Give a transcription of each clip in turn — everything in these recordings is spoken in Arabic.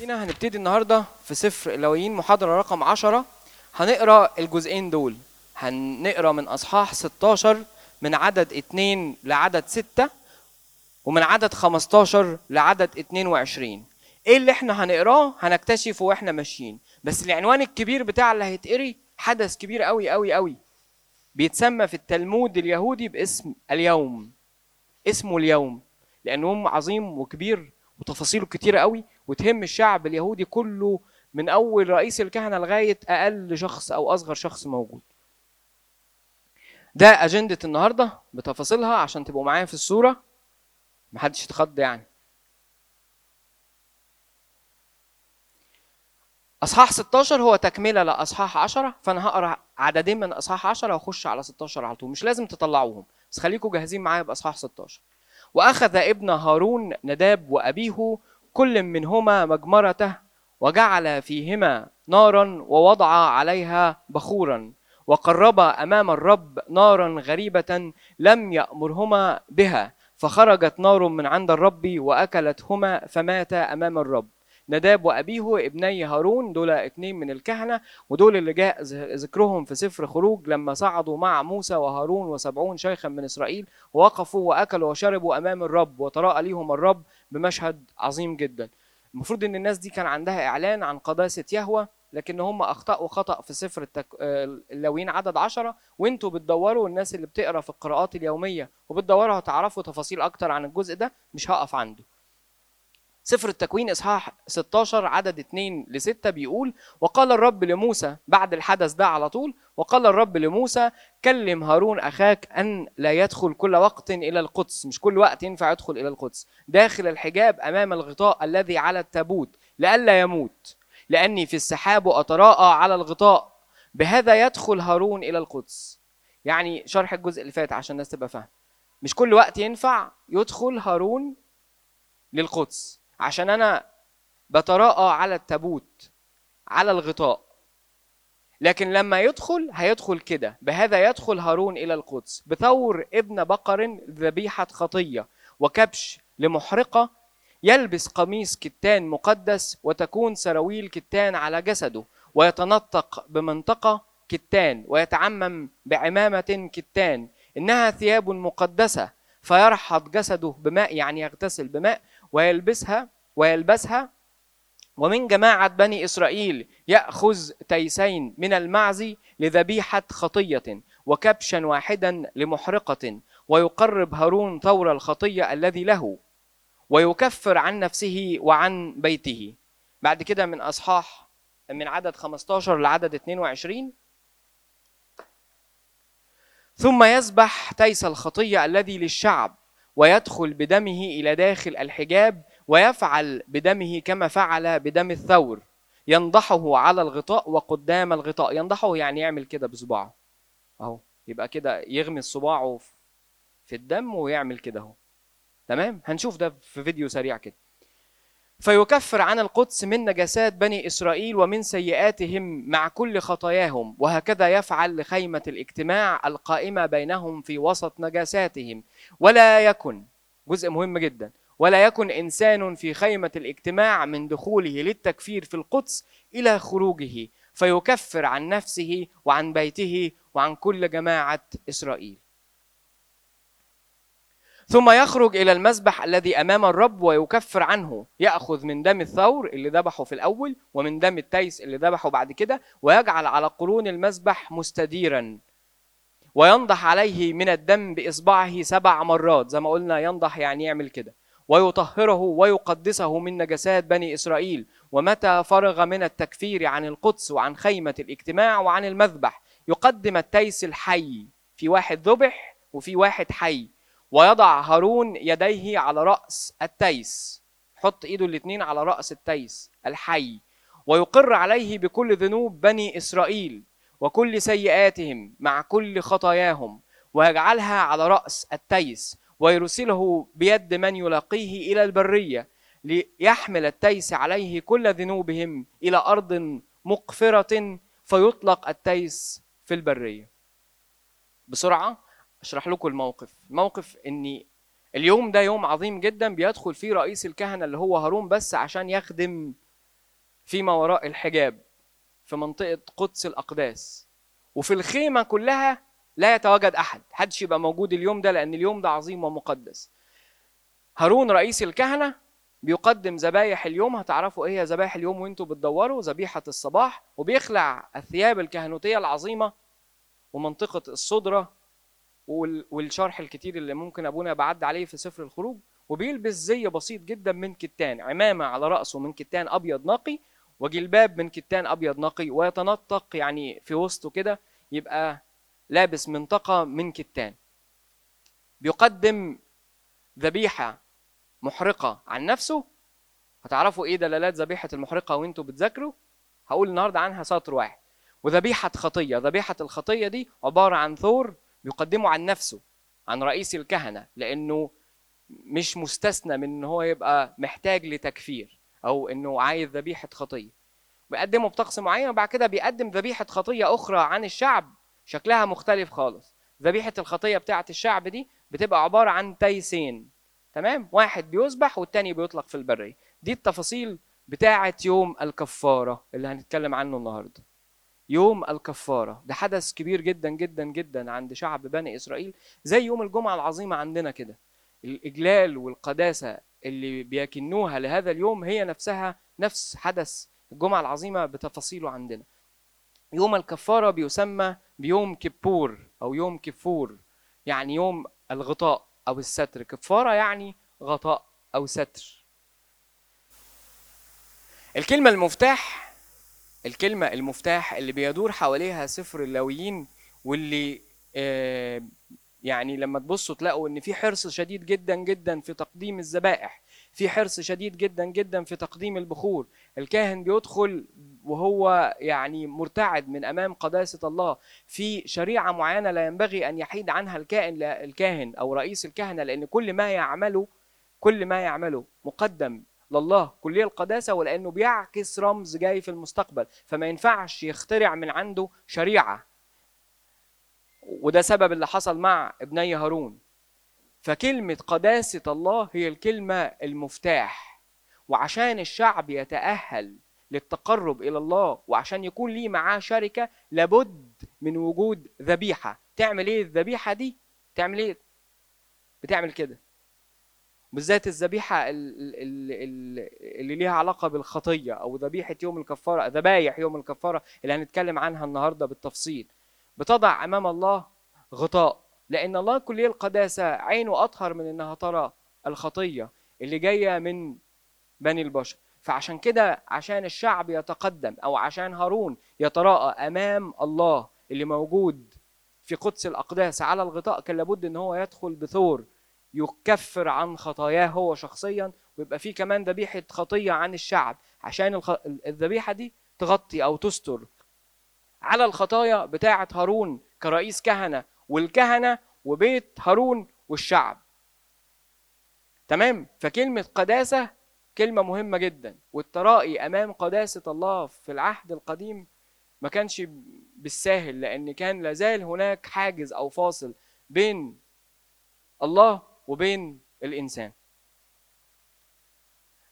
هنبتدي النهارده في سفر اللاويين محاضرة رقم 10. هنقرأ الجزئين دول، هنقرأ من أصحاح 16 من عدد 2 لعدد 6 ومن عدد 15 لعدد 22. إيه اللي إحنا هنقرأه هنكتشفه وإحنا ماشيين، بس العنوان الكبير بتاع اللي هيتقري حدث كبير قوي قوي قوي بيتسمى في التلمود اليهودي باسم اليوم، اسمه اليوم لأنه يوم عظيم وكبير وتفاصيله كتيرة قوي وتهم الشعب اليهودي كله من أول رئيس الكهنة لغاية أقل شخص أو أصغر شخص موجود. ده أجندة النهاردة بتفاصيلها عشان تبقوا معايا في الصورة، محدش يتخض يعني. أصحاح 16 هو تكملة لأصحاح 10، فأنا هقرأ عددين من أصحاح 10 وأخش على 16 على طول، مش لازم تطلعوهم بس خليكوا جاهزين معايا بأصحاح 16. وأخذ ابن هارون نداب وأبيه كل منهما مجمرته وجعل فيهما نارا ووضع عليها بخورا وقرب أمام الرب نارا غريبة لم يأمرهما بها، فخرجت نار من عند الرب وأكلتهما فمات أمام الرب. نداب وأبيه ابني هارون، دول اتنين من الكهنة ودول اللي جاء ذكرهم في سفر خروج لما صعدوا مع موسى وهارون و70 شيخا من إسرائيل ووقفوا وأكلوا وشربوا أمام الرب وتراءى ليهم الرب بمشهد عظيم جدا. المفروض ان الناس دي كان عندها إعلان عن قداسة يهوه، لكن هم أخطأوا خطأ في سفر اللاويين عدد 10، وانتوا بتدوروا الناس اللي بتقرأ في القراءات اليومية وبتدوروا هتعرفوا تفاصيل أكتر عن الجزء ده، مش هقف عنده. سفر التكوين إصحاح 16 عدد 2-6 بيقول: وقال الرب لموسى، بعد الحدث ده على طول، وقال الرب لموسى: كلم هارون أخاك أن لا يدخل كل وقت إلى القدس. مش كل وقت ينفع يدخل إلى القدس، داخل الحجاب أمام الغطاء الذي على التابوت لئلا يموت، لأني في السحاب أتراءى على الغطاء. بهذا يدخل هارون إلى القدس. يعني شرح الجزء اللي فات عشان الناس تبقى فاهم، مش كل وقت ينفع يدخل هارون للقدس، عشان أنا بتراءى على التابوت على الغطاء، لكن لما يدخل هيدخل كده. بهذا يدخل هارون إلى القدس بثور ابن بقر ذبيحة خطية وكبش لمحرقة، يلبس قميص كتان مقدس وتكون سراويل كتان على جسده، ويتنطق بمنطقة كتان ويتعمم بعمامة كتان، إنها ثياب مقدسة، فيرحض جسده بماء، يعني يغتسل بماء، ويلبسها. ومن جماعة بني إسرائيل يأخذ تيسين من المعز لذبيحة خطية وكبشا واحدا لمحرقة، ويقرب هارون ثور الخطية الذي له، ويكفر عن نفسه وعن بيته. بعد كده من أصحاح من عدد 15 لعدد 22: ثم يذبح تيس الخطية الذي للشعب، ويدخل بدمه إلى داخل الحجاب، ويفعل بدمه كما فعل بدم الثور، ينضحه على الغطاء وقدام الغطاء. ينضحه يعني يعمل كده بصباعه اهو، يبقى كده يغمس صباعه في الدم ويعمل كده اهو، تمام؟ هنشوف ده في فيديو سريع كده. فيكفر عن القدس من نجاسات بني إسرائيل ومن سيئاتهم مع كل خطاياهم، وهكذا يفعل لخيمة الاجتماع القائمة بينهم في وسط نجاساتهم. ولا يكن، جزء مهم جدا، ولا يكن إنسان في خيمة الاجتماع من دخوله للتكفير في القدس إلى خروجه، فيكفر عن نفسه وعن بيته وعن كل جماعة إسرائيل. ثم يخرج إلى المذبح الذي أمام الرب ويكفر عنه، يأخذ من دم الثور اللي ذبحه في الأول ومن دم التيس اللي ذبحه بعد كده، ويجعل على قرون المذبح مستديرا، وينضح عليه من الدم بإصبعه 7 مرات، زي ما قلنا ينضح يعني يعمل كده، ويطهره ويقدسه من نجاسات بني إسرائيل. ومتى فرغ من التكفير عن القدس وعن خيمة الاجتماع وعن المذبح، يقدم التيس الحي، في واحد ذبح وفي واحد حي، ويضع هارون يديه على رأس التيس، حط ايده الاتنين على رأس التيس الحي، ويقر عليه بكل ذنوب بني إسرائيل وكل سيئاتهم مع كل خطاياهم، ويجعلها على رأس التيس، ويرسله بيد من يلاقيه إلى البرية ليحمل التيس عليه كل ذنوبهم إلى أرض مقفرة، فيطلق التيس في البرية. بسرعة اشرح لكم الموقف ان اليوم ده يوم عظيم جدا بيدخل فيه رئيس الكهنة اللي هو هارون بس عشان يخدم فيما وراء الحجاب في منطقة قدس الأقداس، وفي الخيمة كلها لا يتواجد أحد، حدش يبقى موجود اليوم ده لأن اليوم ده عظيم ومقدس. هارون رئيس الكهنة بيقدم ذبايح اليوم، هتعرفوا إيه هي ذبايح اليوم وإنتوا بتدوروا، ذبيحة الصباح، وبيخلع الثياب الكهنوتية العظيمة ومنطقة الصدرة والشرح الكتير اللي ممكن أبونا بعد عليه في سفر الخروج، وبيلبس زي بسيط جدا من كتان، عمامة على رأسه من كتان أبيض نقي، وجلباب من كتان أبيض نقي، ويتنطق يعني في وسطه كده، يبقى لابس منطقة من كتان. بيقدم ذبيحة محرقة عن نفسه، هتعرفوا إيه دلالات ذبيحة المحرقة وإنتوا بتذاكروا، هقول النهاردة عنها سطر واحد. وذبيحة خطية، ذبيحة الخطية دي عبارة عن ثور بيقدمه عن نفسه، عن رئيس الكهنة، لأنه مش مستثنى من إن هو يبقى محتاج لتكفير أو إنه عايز ذبيحة خطية، بيقدمه بطقس معين، وبعد كده بيقدم ذبيحة خطية أخرى عن الشعب شكلها مختلف خالص. ذبيحة الخطية بتاعة الشعب دي بتبقى عبارة عن تيسين، تمام؟ واحد بيذبح والتاني بيطلق في البرية. دي التفاصيل بتاعة يوم الكفارة اللي هنتكلم عنه النهاردة. يوم الكفارة ده حدث كبير جدا جدا جدا عند شعب بني إسرائيل، زي يوم الجمعة العظيمة عندنا كده. الإجلال والقداسة اللي بيكنوها لهذا اليوم هي نفسها نفس حدث الجمعة العظيمة بتفاصيله عندنا. يوم الكفارة بيسمى بيوم كيبور أو يوم كيبور، يعني يوم الغطاء أو الستر. كفارة يعني غطاء أو ستر. الكلمة المفتاح اللي بيدور حواليها سفر اللاويين، واللي يعني لما تبصوا تلاقوا ان في حرص شديد جدا جدا في تقديم الذبائح، في حرص شديد جدا جدا في تقديم البخور. الكاهن بيدخل وهو يعني مرتعد من امام قداسة الله، في شريعة معينة لا ينبغي ان يحيد عنها الكاهن او رئيس الكهنة، لان كل ما يعمله مقدم لله، كلية القداسة، ولأنه بيعكس رمز جاي في المستقبل، فما ينفعش يخترع من عنده شريعة. وده سبب اللي حصل مع ابني هارون. فكلمة قداسة الله هي الكلمة المفتاح، وعشان الشعب يتأهل للتقرب إلى الله وعشان يكون ليه معاه شركة لابد من وجود ذبيحة. تعمل إيه الذبيحة دي؟ تعمل إيه؟ بتعمل كده، بالذات الذبيحة اللي ليها علاقة بالخطية أو ذبيحة يوم الكفارة، ذبايح يوم الكفارة اللي هنتكلم عنها النهاردة بالتفصيل. بتضع أمام الله غطاء، لأن الله كلية القداسة عينه أطهر من إنها ترى الخطية اللي جاية من بني البشر. فعشان كده، عشان الشعب يتقدم أو عشان هارون يتراءى أمام الله اللي موجود في قدس الأقداس على الغطاء، كان لابد إن هو يدخل بثور يكفر عن خطاياه هو شخصيا، ويبقى فيه كمان ذبيحة خطية عن الشعب عشان الذبيحة دي تغطي أو تستر على الخطايا بتاعة هارون كرئيس كهنة، والكهنة وبيت هارون والشعب، تمام؟ فكلمة قداسة كلمة مهمة جدا، والترائي أمام قداسة الله في العهد القديم ما كانش بالساهل، لأن كان لازال هناك حاجز أو فاصل بين الله وبين الإنسان.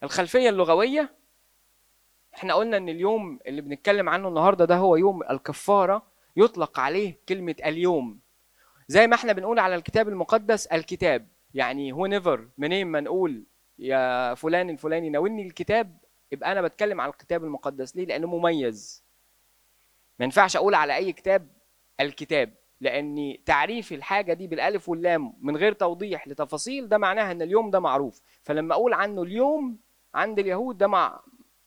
الخلفية اللغوية، احنا قلنا ان اليوم اللي بنتكلم عنه النهاردة ده هو يوم الكفارة، يطلق عليه كلمة اليوم، زي ما احنا بنقول على الكتاب المقدس الكتاب، يعني whenever، منين ما نقول يا فلان الفلاني ناولني الكتاب، يبقى انا بتكلم على الكتاب المقدس. ليه؟ لانه مميز، ما ينفعش اقول على اي كتاب الكتاب، لأن تعريف الحاجة دي بالألف واللام من غير توضيح لتفاصيل ده معناها أن اليوم ده معروف. فلما أقول عنه اليوم عند اليهود ده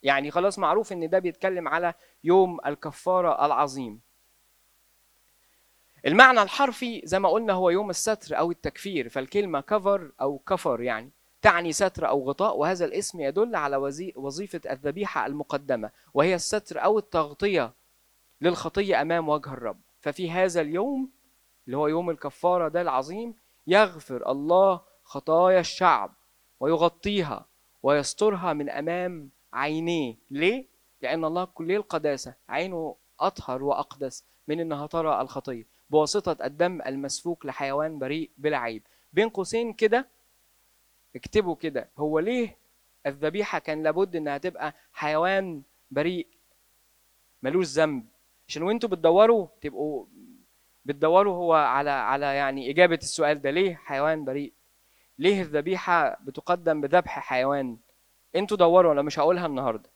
يعني خلاص معروف أن ده بيتكلم على يوم الكفارة العظيم. المعنى الحرفي زي ما قلنا هو يوم الستر أو التكفير، فالكلمة كفر أو كفر يعني تعني ستر أو غطاء، وهذا الاسم يدل على وظيفة الذبيحة المقدمة، وهي الستر أو التغطية للخطية أمام وجه الرب. ففي هذا اليوم اللي هو يوم الكفارة ده العظيم، يغفر الله خطايا الشعب ويغطيها ويسترها من أمام عينيه. ليه؟ لأن الله كلية القداسة عينه أطهر وأقدس من إنها ترى الخطية بواسطة الدم المسفوك لحيوان بريء بلا عيب. بين قوسين كده اكتبوا كده، هو ليه الذبيحة كان لابد إنها تبقى حيوان بريء ملوش ذنب. عشان وانتوا بتدوروا تبقوا بتدوروا هو على يعني إجابة السؤال ده، ليه حيوان بريء؟ ليه الذبيحة بتقدم بذبح حيوان؟ انتوا دوروا، انا مش هقولها النهاردة.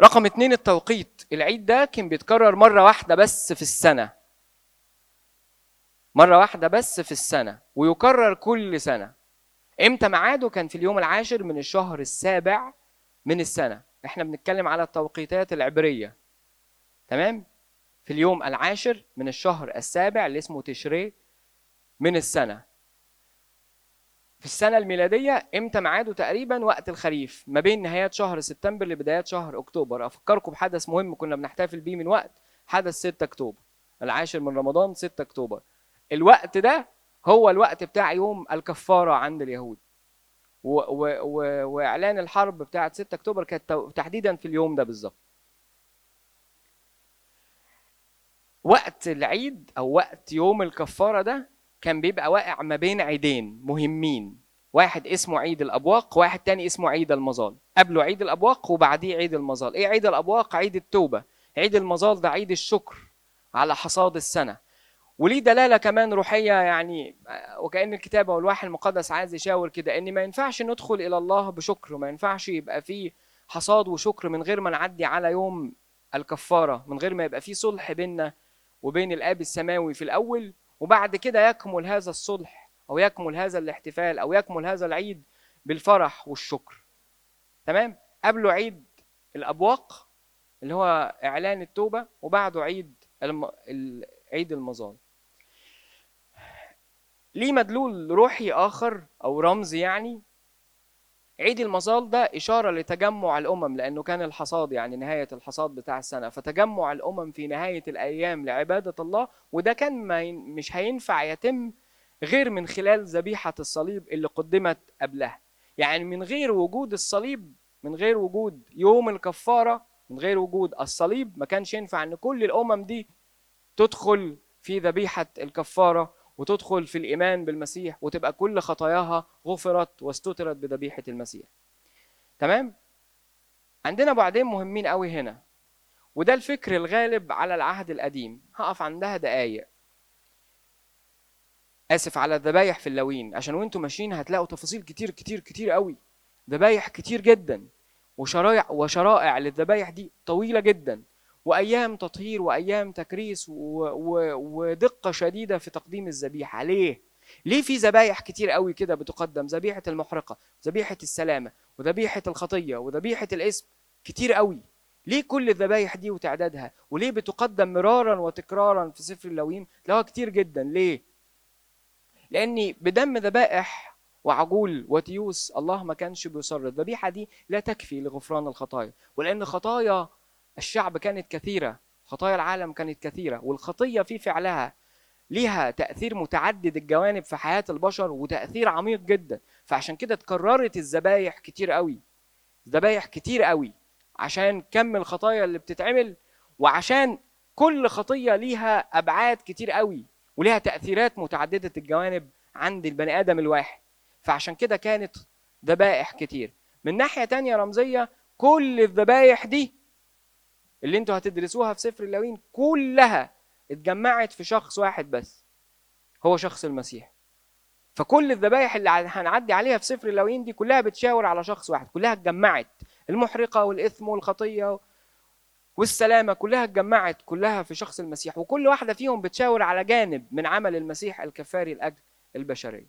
رقم 2، التوقيت. العيد ده كان بيتكرر مرة واحدة بس في السنة، مرة واحدة بس في السنة، ويكرر كل سنة. امتى معاده؟ كان في اليوم 10 من الشهر 7 من السنة. احنا بنتكلم على التوقيتات العبرية، تمام؟ في اليوم 10 من الشهر 7 اللي اسمه تشرين من السنة. في السنة الميلادية امتى معاده؟ تقريبا وقت الخريف، ما بين نهاية شهر سبتمبر لبداية شهر اكتوبر. افكركم بحدث مهم كنا بنحتفل بيه من وقت، حدث 6 اكتوبر، 10 من رمضان 6 اكتوبر. الوقت ده هو الوقت بتاع يوم الكفارة عند اليهود، واعلان الحرب بتاعة 6 اكتوبر كانت تحديدا في اليوم ده بالظبط. وقت العيد او وقت يوم الكفارة ده كان بيبقى واقع ما بين عيدين مهمين، واحد اسمه عيد الأبواق، واحد تاني اسمه عيد المظال. قبله عيد الأبواق وبعديه عيد المظال. ايه عيد الأبواق؟ عيد التوبة. عيد المظال ده عيد الشكر على حصاد السنة، وليه دلالة كمان روحية، يعني وكأن الكتابة والوحي المقدس عايز يشاور كده ان ما ينفعش ندخل الى الله بشكر، وما ينفعش يبقى فيه حصاد وشكر من غير ما نعدي على يوم الكفارة، من غير ما يبقى فيه صلح بيننا وبين الآب السماوي في الأول، وبعد كده يكمل هذا الصلح أو يكمل هذا الاحتفال أو يكمل هذا العيد بالفرح والشكر. تمام؟ قبله عيد الأبواق اللي هو إعلان التوبة، وبعده عيد المظال. ليه مدلول روحي آخر أو رمز، يعني عيد المظال ده إشارة لتجمع الأمم، لأنه كان الحصاد يعني نهاية الحصاد بتاع السنة، فتجمع الأمم في نهاية الأيام لعبادة الله، وده كان مش هينفع يتم غير من خلال ذبيحة الصليب اللي قدمت قبلها. يعني من غير وجود الصليب، من غير وجود يوم الكفارة، من غير وجود الصليب، ما كانش ينفع أن كل الأمم دي تدخل في ذبيحة الكفارة وتدخل في الإيمان بالمسيح وتبقى كل خطاياها غفرت واستترت بذبيحة المسيح. تمام؟ عندنا بعدين مهمين قوي هنا، وده الفكر الغالب على العهد القديم، هقف عندها دقايق. آسف على الذبايح في اللاويين، عشان وانتوا ماشيين هتلاقوا تفاصيل كتير كتير كتير قوي، ذبايح كتير جدا، وشرائع للذبايح دي طويلة جدا، وأيام تطهير وأيام تكريس ودقة شديدة في تقديم الذبيحة. ليه في ذبايح كتير قوي كده بتقدم؟ ذبيحة المحرقة، ذبيحة السلامة، وذبيحة الخطية، وذبيحة الاسم، كتير قوي. ليه كل الذبايح دي وتعدادها؟ وليه بتقدم مرارا وتكرارا في سفر اللاويين؟ لها كتير جدا. ليه؟ لأني بدم ذبائح وعجول وتيوس الله ما كانش بيصر. الذبيحة دي لا تكفي لغفران الخطايا، ولأن خطايا الشعب كانت كثيرة، خطايا العالم كانت كثيرة، والخطية في فعلها لها تأثير متعدد الجوانب في حياة البشر، وتأثير عميق جدا. فعشان كده تكررت الذبايح كتير قوي، ذبايح كتير قوي، عشان كم الخطايا اللي بتتعمل، وعشان كل خطية ليها أبعاد كتير قوي وليها تأثيرات متعددة الجوانب عند البني آدم الواحد. فعشان كده كانت ذبائح كتير. من ناحية تانية رمزية، كل الذبايح دي اللي انتوا هتدرسوها في سفر اللاويين كلها اتجمعت في شخص واحد بس، هو شخص المسيح. فكل الذبايح اللي هنعدي عليها في سفر اللاويين دي كلها بتشاور على شخص واحد، كلها اتجمعت. المحرقة والإثم والخطية والسلامة كلها اتجمعت، كلها في شخص المسيح، وكل واحدة فيهم بتشاور على جانب من عمل المسيح الكفاري لأجل البشرية.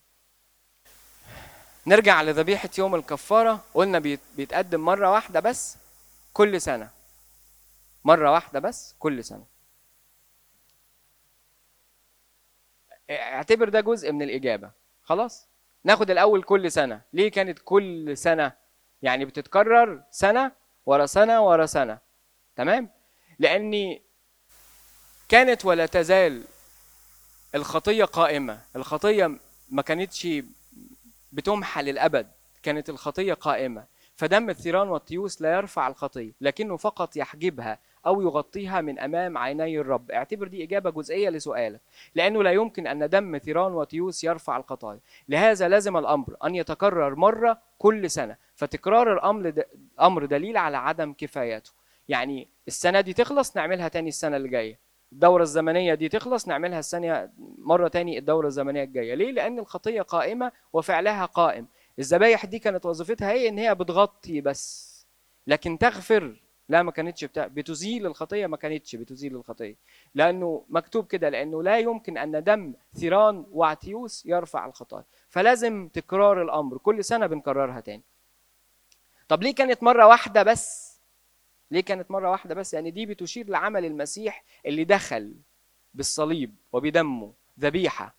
نرجع لذبيحة يوم الكفارة. قلنا بيتقدم مرة واحدة بس كل سنة، مرة واحدة بس كل سنة. اعتبر ده جزء من الإجابة. خلاص؟ ناخد الأول كل سنة. ليه كانت كل سنة؟ يعني بتتكرر سنة ورا سنة ورا سنة. تمام؟ لأني كانت ولا تزال الخطية قائمة. الخطية ما كانتش بتمحى للأبد، كانت الخطية قائمة. فدم الثيران والتيوس لا يرفع الخطية، لكنه فقط يحجبها أو يغطيها من أمام عيني الرب. اعتبر دي إجابة جزئية لسؤالك، لأنه لا يمكن أن دم ثيران وتيوس يرفع القطايا، لهذا لازم الأمر أن يتكرر مرة كل سنة، فتكرار الأمر دليل على عدم كفايته. يعني السنة دي تخلص نعملها تاني السنة اللي جاية، الدورة الزمنية دي تخلص نعملها السنة مرة تاني الدورة الزمنية الجاية. ليه؟ لأن الخطية قائمة وفعلها قائم. الذبايح دي كانت وظيفتها ايه؟ ان هي بتغطي بس، لكن تغفر لا ما كانتش بتزيل الخطية، ما كانتش بتزيل الخطية، لأنه مكتوب كده، لأنه لا يمكن أن دم ثيران وعتيوس يرفع الخطايا، فلازم تكرار الأمر كل سنة بنكررها تاني. طب ليه كانت مرة واحدة بس؟ ليه كانت مرة واحدة بس؟ يعني دي بتشير لعمل المسيح اللي دخل بالصليب وبدمه ذبيحة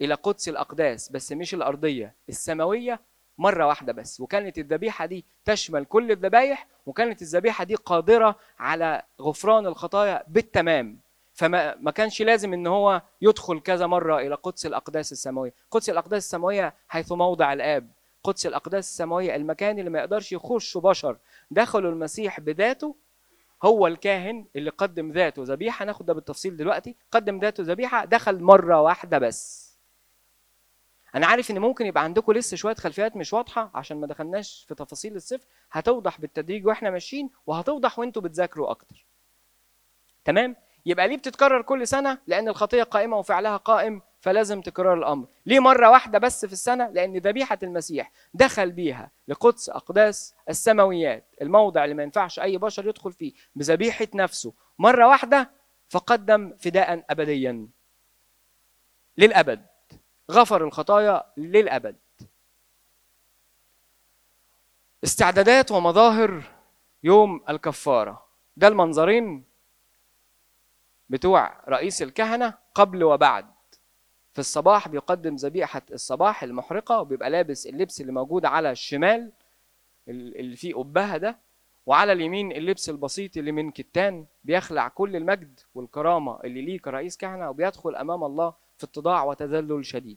إلى قدس الأقداس، بس مش الأرضية، السماوية مرة واحدة بس. وكانت الذبيحة دي تشمل كل الذبايح، وكانت الذبيحة دي قادرة على غفران الخطايا بالتمام، فما كانش لازم ان هو يدخل كذا مرة الى قدس الأقداس السماوية. قدس الأقداس السماوية حيث موضع الآب، قدس الأقداس السماوية المكان اللي ما يقدرش يخشه بشر، دخلوا المسيح بذاته، هو الكاهن اللي قدم ذاته ذبيحة، ناخد ده بالتفصيل دلوقتي، قدم ذاته ذبيحة، دخل مرة واحدة بس. أنا عارف إن ممكن يبقى عندكم لسه شوية خلفيات مش واضحة عشان ما دخلناش في تفاصيل السفر، هتوضح بالتدريج وإحنا ماشيين، وهتوضح وإنتوا بتذاكروا أكتر. تمام؟ يبقى ليه بتتكرر كل سنة؟ لأن الخطية قائمة وفعلها قائم، فلازم تكرار الأمر. ليه مرة واحدة بس في السنة؟ لأن ذبيحة المسيح دخل بيها لقدس أقداس السماويات، الموضع اللي ما ينفعش أي بشر يدخل فيه، بذبيحة نفسه مرة واحدة، فقدم فداء أبديا للأبد، غفر الخطايا للأبد. استعدادات ومظاهر يوم الكفارة، ده المنظرين بتوع رئيس الكهنة قبل وبعد. في الصباح بيقدم ذبيحة الصباح المحرقة، وبيبقى لابس اللبس اللي موجود على الشمال اللي فيه قبها ده، وعلى اليمين اللبس البسيط اللي من كتان، بيخلع كل المجد والكرامة اللي ليه كرئيس كهنة، وبيدخل أمام الله في اتضاع وتذلل شديد.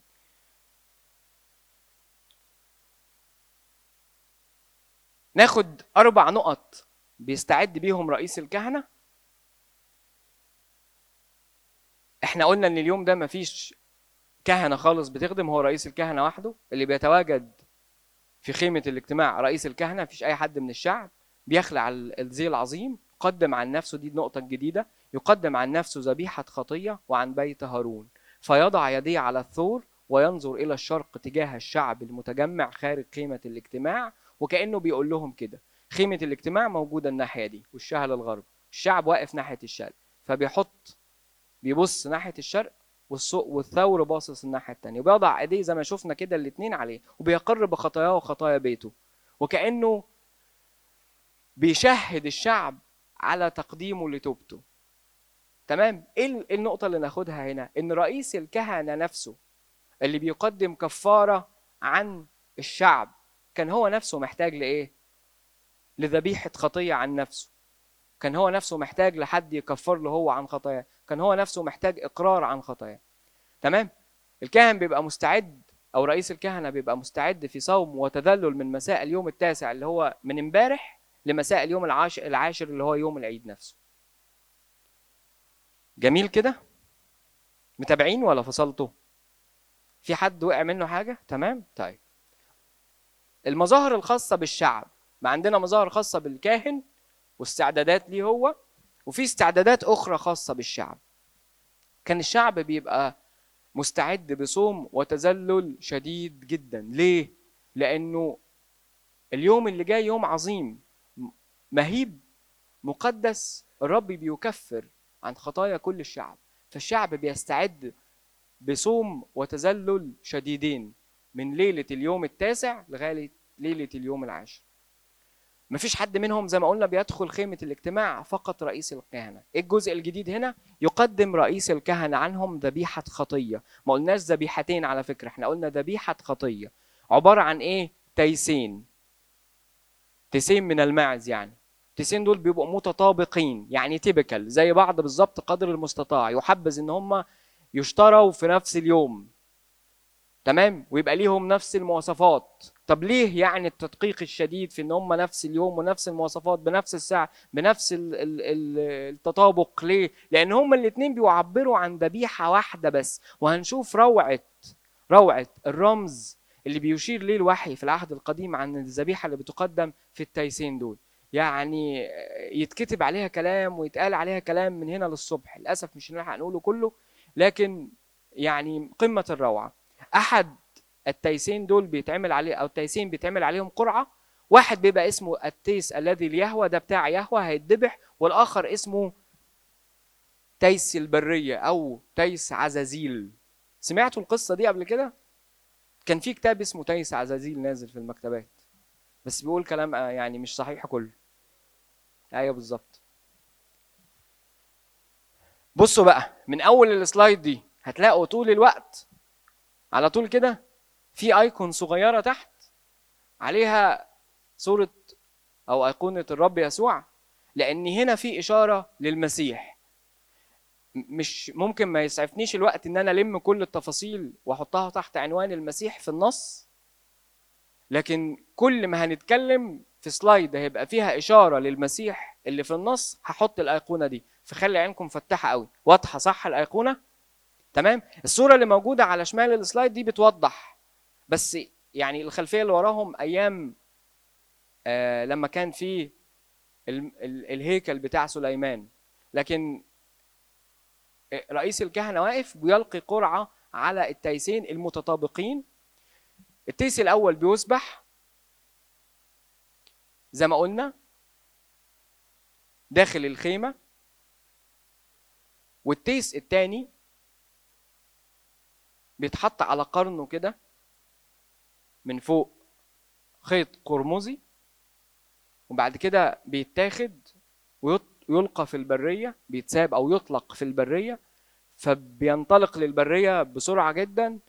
ناخد 4 نقط بيستعد بيهم رئيس الكهنة. احنا قلنا ان اليوم ده مفيش كهنة خالص بتخدم، هو رئيس الكهنة وحده اللي بيتواجد في خيمة الاجتماع، رئيس الكهنة، مفيش اي حد من الشعب. بيخلع الزي العظيم، يقدم عن نفسه، دي النقطة الجديدة، يقدم عن نفسه ذبيحة خطية وعن بيت هارون، فيضع يديه على الثور وينظر إلى الشرق تجاه الشعب المتجمع خارج خيمة الاجتماع، وكأنه بيقول لهم كده. خيمة الاجتماع موجودة الناحية دي والشهل الغرب، الشعب واقف ناحية الشرق، فبيحط بيبص ناحية الشرق والثور باصص الناحية التانية، وبيضع يديه زي ما شفنا كده الاتنين عليه، وبيقر بخطاياه وخطايا بيته، وكأنه بيشهد الشعب على تقديمه لتوبته. تمام؟ ايه النقطة اللي ناخدها هنا؟ ان رئيس الكهنة نفسه اللي بيقدم كفارة عن الشعب كان هو نفسه محتاج لإيه؟ لذبيحة خطية عن نفسه. كان هو نفسه محتاج لحد يكفر له هو عن خطاياه، كان هو نفسه محتاج إقرار عن خطاياه. تمام؟ الكاهن بيبقى مستعد، أو رئيس الكهنة بيبقى مستعد في صوم وتذلل من مساء اليوم التاسع اللي هو من امبارح لمساء اليوم العاشر اللي هو يوم العيد نفسه. جميل كده؟ متابعين ولا فصلتوا؟ في حد وقع منه حاجة؟ تمام؟ طيب. المظاهر الخاصة بالشعب، ما عندنا مظاهر خاصة بالكاهن واستعدادات ليه هو، وفي استعدادات أخرى خاصة بالشعب. كان الشعب بيبقى مستعد بصوم وتذلل شديد جدا. ليه؟ لأنه اليوم اللي جاي يوم عظيم مهيب مقدس، الرب بيكفر عن خطايا كل الشعب، فالشعب بيستعد بصوم وتذلل شديدين من ليلة اليوم التاسع لغاية ليلة اليوم العاشر. مفيش حد منهم زي ما قلنا بيدخل خيمة الاجتماع، فقط رئيس الكهنة. ايه الجزء الجديد هنا؟ يقدم رئيس الكهنة عنهم ذبيحة خطية. ما قلناش ذبيحتين على فكرة، احنا قلنا ذبيحة خطية، عبارة عن ايه؟ تيسين من الماعز. يعني التيسين دول بيبقوا متطابقين، يعني تيبيكال زي بعض بالظبط قدر المستطاع، يحبذ ان هم يشتروا في نفس اليوم. تمام؟ ويبقى ليهم نفس المواصفات. طب ليه يعني التدقيق الشديد في ان هم نفس اليوم ونفس المواصفات بنفس الساعة بنفس التطابق؟ ليه؟ لان هم الاثنين بيعبروا عن ذبيحة واحدة بس. وهنشوف روعة الرمز اللي بيشير ليه الوحي في العهد القديم عن الذبيحة اللي بتقدم في التيسين دول. يعني يتكتب عليها كلام ويتقال عليها كلام من هنا للصبح، للأسف مش هنلحق نقوله كله، لكن يعني قمة الروعة. أحد التيسين دول بيتعمل عليه، أو التيسين بيتعمل عليهم قرعة، واحد بيبقى اسمه التيس الذي ليهوه، ده بتاع يهوه هيتذبح، والآخر اسمه تيس البرية أو تيس عزازيل. سمعتوا القصة دي قبل كده؟ كان في كتاب اسمه تيس عزازيل نازل في المكتبات، بس بيقول كلام يعني مش صحيح كله. ايوه بالظبط. بصوا بقى من اول السلايد دي هتلاقوا طول الوقت على طول كده في ايكون صغيره تحت عليها صوره او ايقونه الرب يسوع، لان هنا في اشاره للمسيح. مش ممكن ما يسعفنيش الوقت ان انا الم كل التفاصيل واحطها تحت عنوان المسيح في النص، لكن كل ما هنتكلم في سلايد هيبقى فيها اشاره للمسيح اللي في النص هحط الايقونه دي. فخلي عينكم مفتحه قوي، واضحه صح الايقونه؟ تمام. الصوره اللي موجوده على شمال السلايد دي بتوضح، بس يعني الخلفيه اللي وراهم ايام لما كان في الهيكل بتاع سليمان، لكن رئيس الكهنه واقف بيلقي قرعه على التيسين المتطابقين. التيس الاول بيسبح زي ما قلنا داخل الخيمه، والتيس الثاني بيتحط على قرنه كده من فوق خيط قرمزي، وبعد كده بيتاخد ويلقى في البريه، بيتساب او يطلق في البريه، فبينطلق للبريه بسرعه جدا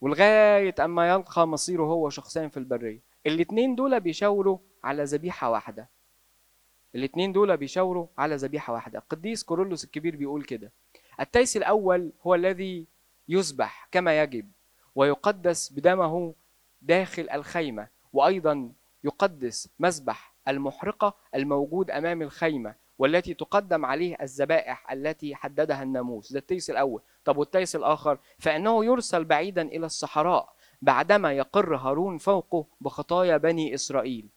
ولغايه اما يلقى مصيره هو شخصيا في البريه. الاثنين دول بيشاوروا على ذبيحه واحده، القديس كيرلس الكبير بيقول كده: التيس الاول هو الذي يذبح كما يجب ويقدس بدمه داخل الخيمه، وايضا يقدس مذبح المحرقه الموجود امام الخيمه والتي تقدم عليه الذبائح التي حددها الناموس. ده التيس الاول. طب والتيس الاخر؟ فانه يرسل بعيدا الى الصحراء بعدما يقر هارون فوقه بخطايا بني اسرائيل.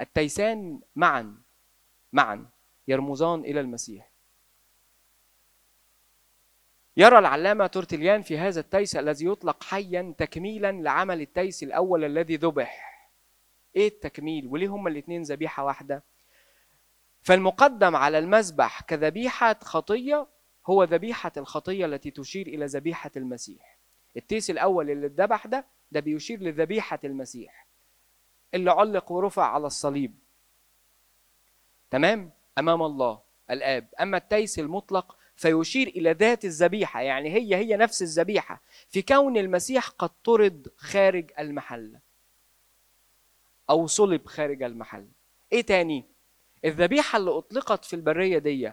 التيسان معا يرمزان الى المسيح. يرى العلامه تيرتليان في هذا التيس الذي يطلق حيا تكميلا لعمل التيس الاول الذي ذبح. ايه التكميل وليه هما الاثنين ذبيحه واحده؟ فالمقدم على المذبح كذبيحة خطية هو ذبيحة الخطية التي تشير إلى ذبيحة المسيح. التيس الأول اللي اتذبح ده بيشير لذبيحة المسيح اللي علق ورفع على الصليب، تمام، أمام الله الآب. أما التيس المطلق فيشير إلى ذات الذبيحة، يعني هي نفس الذبيحة في كون المسيح قد طرد خارج المحل أو صلب خارج المحل. إيه تاني؟ الذبيحة اللي أطلقت في البرية دي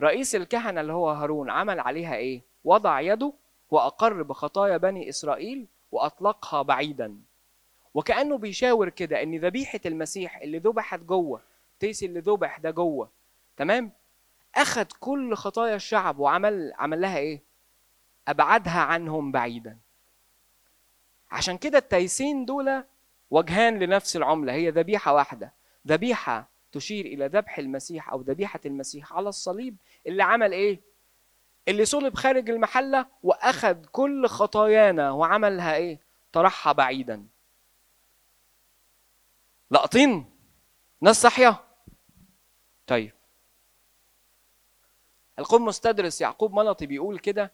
رئيس الكهنة اللي هو هارون عمل عليها إيه؟ وضع يده وأقر بخطايا بني إسرائيل وأطلقها بعيدا، وكأنه بيشاور كده إن ذبيحة المسيح اللي ذبحت جوه التيس اللي ذبح ده جوه، تمام، أخذ كل خطايا الشعب وعمل لها إيه؟ أبعدها عنهم بعيدا. عشان كده التيسين دول وجهان لنفس العملة، هي ذبيحة واحدة، ذبيحة تشير إلى ذبح المسيح أو ذبيحة المسيح على الصليب اللي عمل إيه؟ اللي صلب خارج المحلة وأخذ كل خطايانا وعملها إيه؟ طرحها بعيدا. لقطين؟ ناس صحية؟ طيب القديس تدرس يعقوب منطي بيقول كده: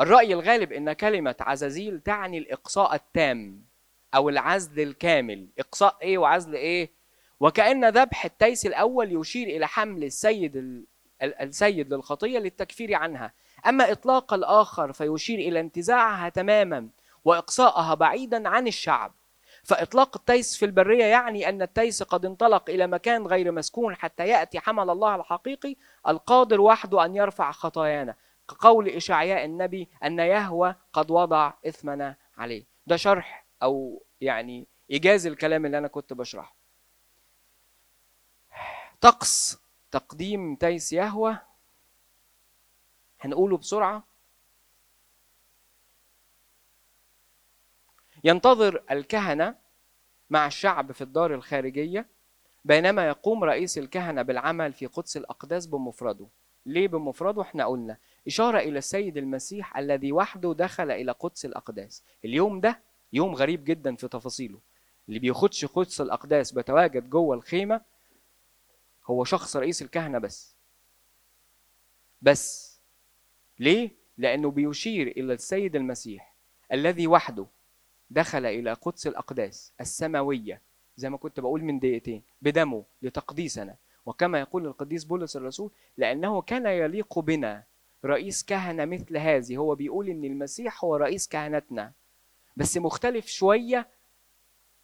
الرأي الغالب إن كلمة عزازيل تعني الإقصاء التام أو العزل الكامل. إقصاء إيه وعزل إيه؟ وكأن ذبح التيس الأول يشير إلى حمل السيد للخطية للتكفير عنها، أما إطلاق الآخر فيشير إلى انتزاعها تماما وإقصائها بعيدا عن الشعب. فإطلاق التيس في البرية يعني أن التيس قد انطلق إلى مكان غير مسكون حتى يأتي حمل الله الحقيقي القادر وحده أن يرفع خطايانا، كقول إشعياء النبي أن يهوه قد وضع إثمنا عليه. ده شرح أو يعني إيجاز الكلام اللي أنا كنت بشرحه. طقس تقديم تيس يهوه هنقوله بسرعة. ينتظر الكهنة مع الشعب في الدار الخارجية بينما يقوم رئيس الكهنة بالعمل في قدس الأقداس بمفرده. ليه بمفرده؟ احنا قلنا إشارة إلى السيد المسيح الذي وحده دخل إلى قدس الأقداس. اليوم ده يوم غريب جدا في تفاصيله. اللي بيخدش قدس الأقداس بتواجد جوه الخيمة هو شخص رئيس الكهنة بس. ليه؟ لأنه بيشير إلى السيد المسيح الذي وحده دخل إلى قدس الأقداس السماوية زي ما كنت بقول من دقيقتين بدمه لتقديسنا. وكما يقول القديس بولس الرسول لأنه كان يليق بنا رئيس كهنة مثل هذه. هو بيقول إن المسيح هو رئيس كهنتنا بس مختلف شوية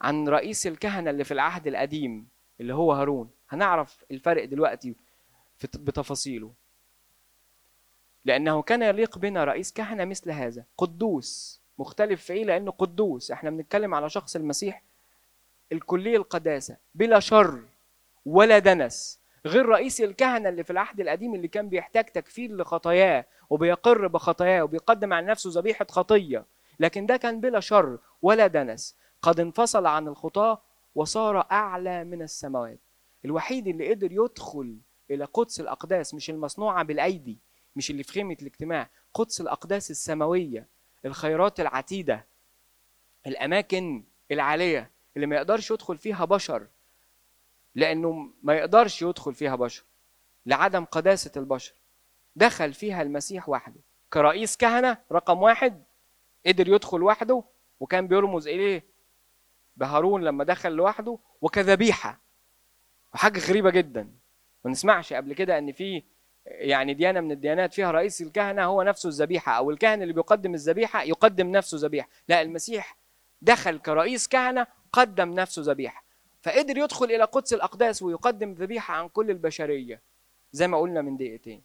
عن رئيس الكهنة اللي في العهد القديم اللي هو هارون. هنعرف الفرق دلوقتي بتفاصيله. لأنه كان يليق بنا رئيس كهنة مثل هذا. قدوس مختلف في إيه؟ لأنه قدوس احنا بنتكلم على شخص المسيح الكلي القداسة بلا شر ولا دنس، غير رئيس الكهنة اللي في العهد القديم اللي كان بيحتاج تكفير لخطاياه وبيقر بخطاياه وبيقدم عن نفسه ذبيحة خطية، لكن ده كان بلا شر ولا دنس قد انفصل عن الخطاة وصار أعلى من السماوات. الوحيد اللي قدر يدخل إلى قدس الأقداس، مش المصنوعة بالأيدي، مش اللي في خيمة الاجتماع، قدس الأقداس السماوية، الخيرات العتيدة، الأماكن العالية اللي ما يقدرش يدخل فيها بشر، لأنه ما يقدرش يدخل فيها بشر لعدم قداسة البشر. دخل فيها المسيح وحده كرئيس كهنة رقم واحد، قدر يدخل وحده وكان بيرمز إليه بهارون لما دخل لوحده، وكذبيحة. وحاجة غريبة جدا ما نسمعش قبل كده أن في يعني ديانة من الديانات فيها رئيس الكهنة هو نفسه الذبيحة، أو الكاهن اللي بيقدم الذبيحة يقدم نفسه ذبيحة. لا، المسيح دخل كرئيس كهنة قدم نفسه ذبيحة، فقدر يدخل إلى قدس الأقداس ويقدم ذبيحة عن كل البشرية زي ما قلنا من دقيقتين.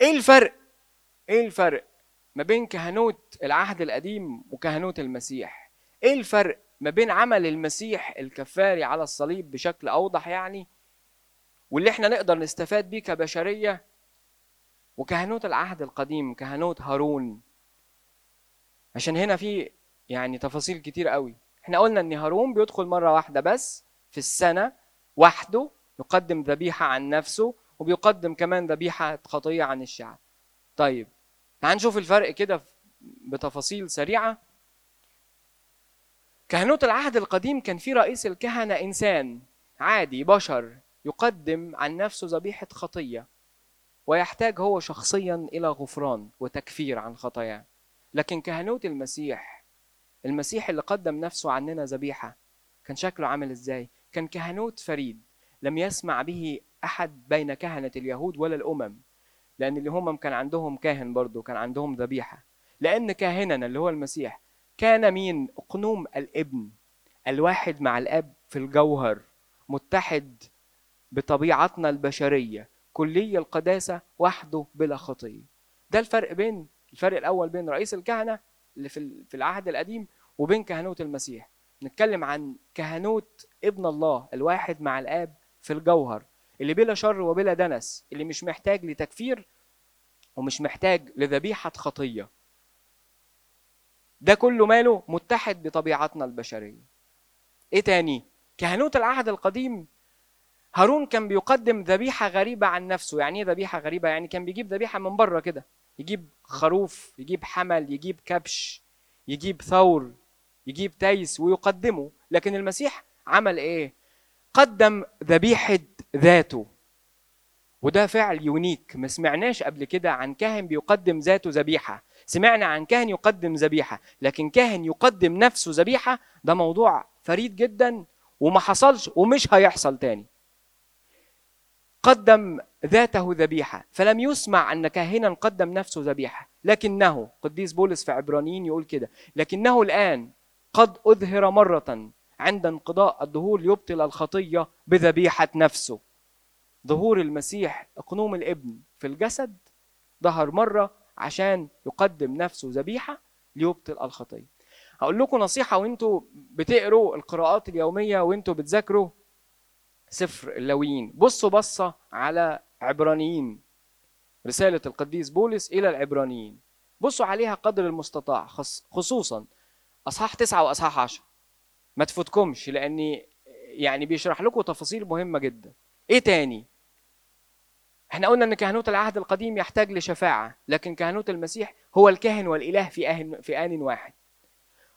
إيه الفرق ما بين كهنوت العهد القديم وكهنوت المسيح؟ إيه الفرق ما بين عمل المسيح الكفاري على الصليب بشكل أوضح يعني واللي احنا نقدر نستفاد بيه كبشرية، وكهنوت العهد القديم كهنوت هارون؟ عشان هنا في يعني تفاصيل كتير قوي. احنا قلنا ان هارون بيدخل مرة واحدة بس في السنة وحده يقدم ذبيحة عن نفسه وبيقدم كمان ذبيحة خطية عن الشعب. طيب هنشوف الفرق كده بتفاصيل سريعة. كهنوت العهد القديم كان في رئيس الكهنة إنسان عادي بشر يقدم عن نفسه ذبيحة خطية ويحتاج هو شخصيا إلى غفران وتكفير عن خطاياه. لكن كهنوت المسيح اللي قدم نفسه عننا ذبيحة كان شكله عامل إزاي؟ كان كهنوت فريد لم يسمع به أحد بين كهنة اليهود ولا الأمم، لأن الأمم كان عندهم كاهن برضو، كان عندهم ذبيحة. لأن كاهننا اللي هو المسيح كان مين؟ أقنوم الابن الواحد مع الأب في الجوهر، متحد بطبيعتنا البشرية، كلي القداسة وحده بلا خطية. ده الفرق الأول بين رئيس الكهنة اللي في العهد القديم وبين كهنوت المسيح. نتكلم عن كهنوت ابن الله الواحد مع الآب في الجوهر، اللي بلا شر وبلا دنس، اللي مش محتاج لتكفير ومش محتاج لذبيحة خطية. ده كله ماله؟ متحد بطبيعتنا البشرية. ايه تاني؟ كهنوت العهد القديم هارون كان بيقدم ذبيحة غريبة عن نفسه. يعني ايه ذبيحة غريبة؟ يعني كان بيجيب ذبيحة من بره كده، يجيب خروف، يجيب حمل، يجيب كبش، يجيب ثور، يجيب تيس ويقدمه. لكن المسيح عمل ايه؟ قدم ذبيحة ذاته. وده فعل يونيك، ما سمعناش قبل كده عن كاهن بيقدم ذاته ذبيحة. سمعنا عن كاهن يقدم ذبيحة، لكن كاهن يقدم نفسه ذبيحة ده موضوع فريد جدا وما حصلش ومش هيحصل تاني. قدم ذاته ذبيحة، فلم يسمع أن كاهنا قدم نفسه ذبيحة. لكنه قديس بولس في عبرانيين يقول كده: لكنه الآن قد أظهر مرة عند انقضاء الدهور ليبطل الخطية بذبيحة نفسه. ظهور المسيح أقنوم الابن في الجسد ظهر مرة عشان يقدم نفسه ذبيحة ليبطل الخطية. هقول لكم نصيحة وانتوا بتقروا القراءات اليومية وانتوا بتذاكروا سفر اللاويين، بصوا بصة على عبرانيين، رسالة القديس بولس إلى العبرانيين، بصوا عليها قدر المستطاع، خصوصا أصحاح 9 وأصحاح 10 ما تفوتكمش، لأني يعني بيشرح لكم تفاصيل مهمة جدا. إيه تاني؟ احنا قلنا ان كهنوت العهد القديم يحتاج لشفاعة، لكن كهنوت المسيح هو الكاهن والإله في آن واحد،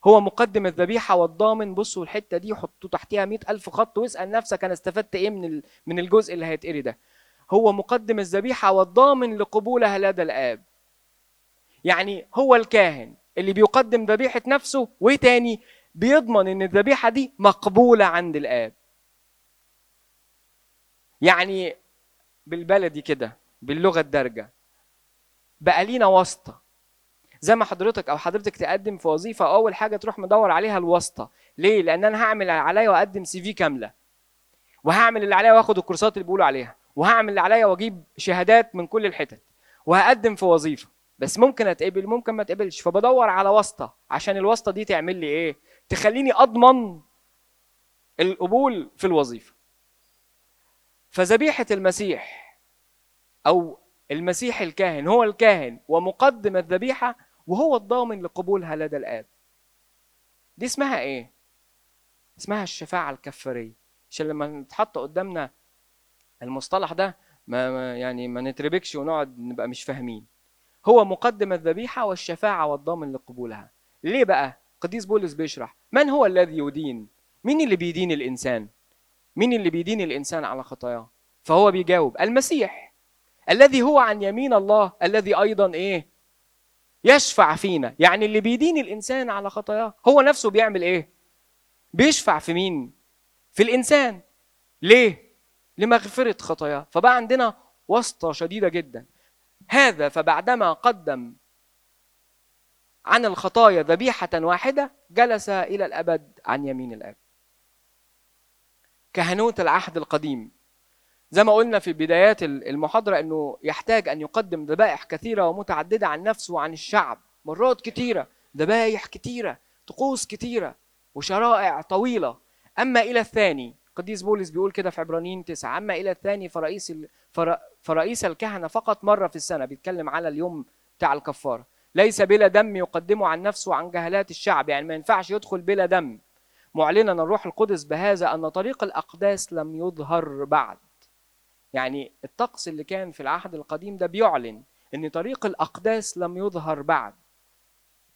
هو مقدم الذبيحة والضامن. بصوا الحتة دي حطوا تحتها 100,000 خط، واسأل نفسك أنا استفدت إيه من الجزء اللي هيتقري ده. هو مقدم الذبيحة والضامن لقبول هلادة الآب، يعني هو الكاهن اللي بيقدم ذبيحة نفسه، وتاني بيضمن إن الذبيحة دي مقبولة عند الآب. يعني بالبلدي كده باللغة الدارجة بقى لينا واسطة، زي ما حضرتك أو حضرتك تقدم في وظيفة أول حاجة تروح مدور عليها الواسطة. ليه؟ لأن أنا هعمل عليا وأقدم CV كاملة، وهعمل اللي عليا وأخد الكورسات اللي بيقولوا عليها، وهعمل اللي عليا وأجيب شهادات من كل الحتت، وهقدم في وظيفة، بس ممكن أتقبل ممكن ما أتقبلش، فبدور على واسطة عشان الواسطة دي تعمل لي إيه؟ تخليني أضمن القبول في الوظيفة. فذبيحة المسيح أو المسيح الكاهن هو الكاهن ومقدم الذبيحة وهو الضامن لقبولها لدى الآب. دي اسمها إيه؟ اسمها الشفاعة الكفارية. عشان لما نتحط قدامنا المصطلح ده ما نتربكش ونقعد نبقى مش فاهمين. هو مقدم الذبيحة والشفاعة والضامن لقبولها. ليه بقى؟ قديس بولس بيشرح من هو الذي يدين؟ مين اللي بيدين الإنسان؟ مين اللي بيدين الإنسان على خطاياه؟ فهو بيجاوب المسيح الذي هو عن يمين الله، الذي أيضا إيه؟ يشفع فينا. يعني اللي بيدين الإنسان على خطاياه هو نفسه بيعمل إيه؟ بيشفع في مين؟ في الإنسان. ليه؟ لمغفرة خطاياه. فبقى عندنا واسطة شديدة جدا. هذا فبعدما قدم عن الخطايا ذبيحة واحدة جلس إلى الأبد عن يمين الآب. كهنوت العهد القديم زي ما قلنا في بدايات المحاضرة أنه يحتاج أن يقدم ذبائح كثيرة ومتعددة عن نفسه وعن الشعب، مرات كثيرة، ذبائح كثيرة، طقوس كثيرة، وشرائع طويلة. أما إلى الثاني، قديس بولس بيقول كده في عبرانيين 9، أما إلى الثاني فرئيس الكهنة فقط مرة في السنة، بيتكلم على اليوم بتاع الكفارة، ليس بلا دم يقدمه عن نفسه وعن جهلات الشعب. يعني ما ينفعش يدخل بلا دم، معلنا الروح القدس بهذا أن طريق الأقداس لم يظهر بعد. يعني الطقس اللي كان في العهد القديم ده بيعلن أن طريق الأقداس لم يظهر بعد.